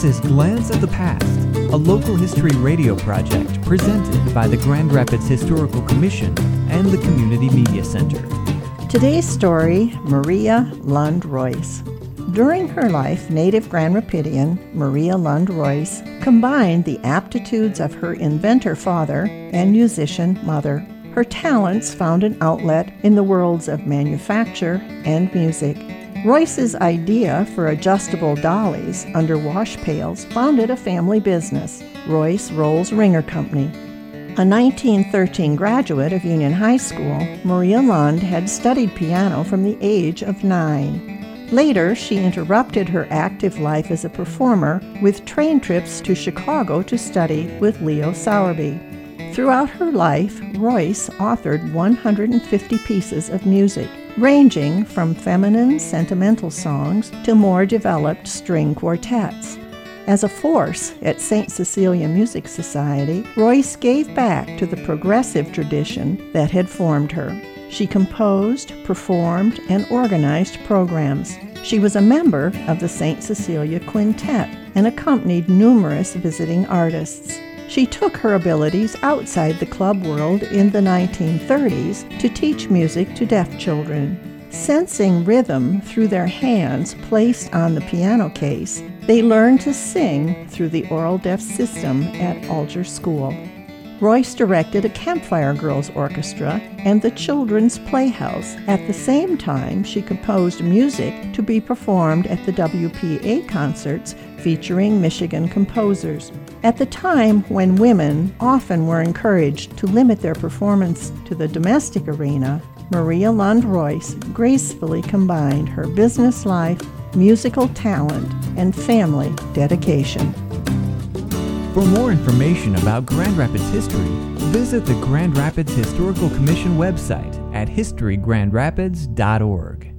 This is Glance at the Past, a local history radio project presented by the Grand Rapids Historical Commission and the Community Media Center. Today's story, Maria Lund-Royce. During her life, native Grand Rapidian Maria Lund-Royce combined the aptitudes of her inventor father and musician mother. Her talents found an outlet in the worlds of manufacture and music. Royce's idea for adjustable dollies under wash pails founded a family business, Royce Rolls Ringer Company. A 1913 graduate of Union High School, Maria Lund had studied piano from the age of 9. Later, she interrupted her active life as a performer with train trips to Chicago to study with Leo Sowerby. Throughout her life, Royce authored 150 pieces of music, ranging from feminine sentimental songs to more developed string quartets. As a force at St. Cecilia Music Society, Royce gave back to the progressive tradition that had formed her. She composed, performed, and organized programs. She was a member of the St. Cecilia Quintet and accompanied numerous visiting artists. She took her abilities outside the club world in the 1930s to teach music to deaf children. Sensing rhythm through their hands placed on the piano case, they learned to sing through the oral deaf system at Alger School. Royce directed a Campfire Girls Orchestra and the Children's Playhouse. At the same time, she composed music to be performed at the WPA concerts featuring Michigan composers. At the time when women often were encouraged to limit their performance to the domestic arena, Maria Lund-Royce gracefully combined her business life, musical talent, and family dedication. For more information about Grand Rapids history, visit the Grand Rapids Historical Commission website at historygrandrapids.org.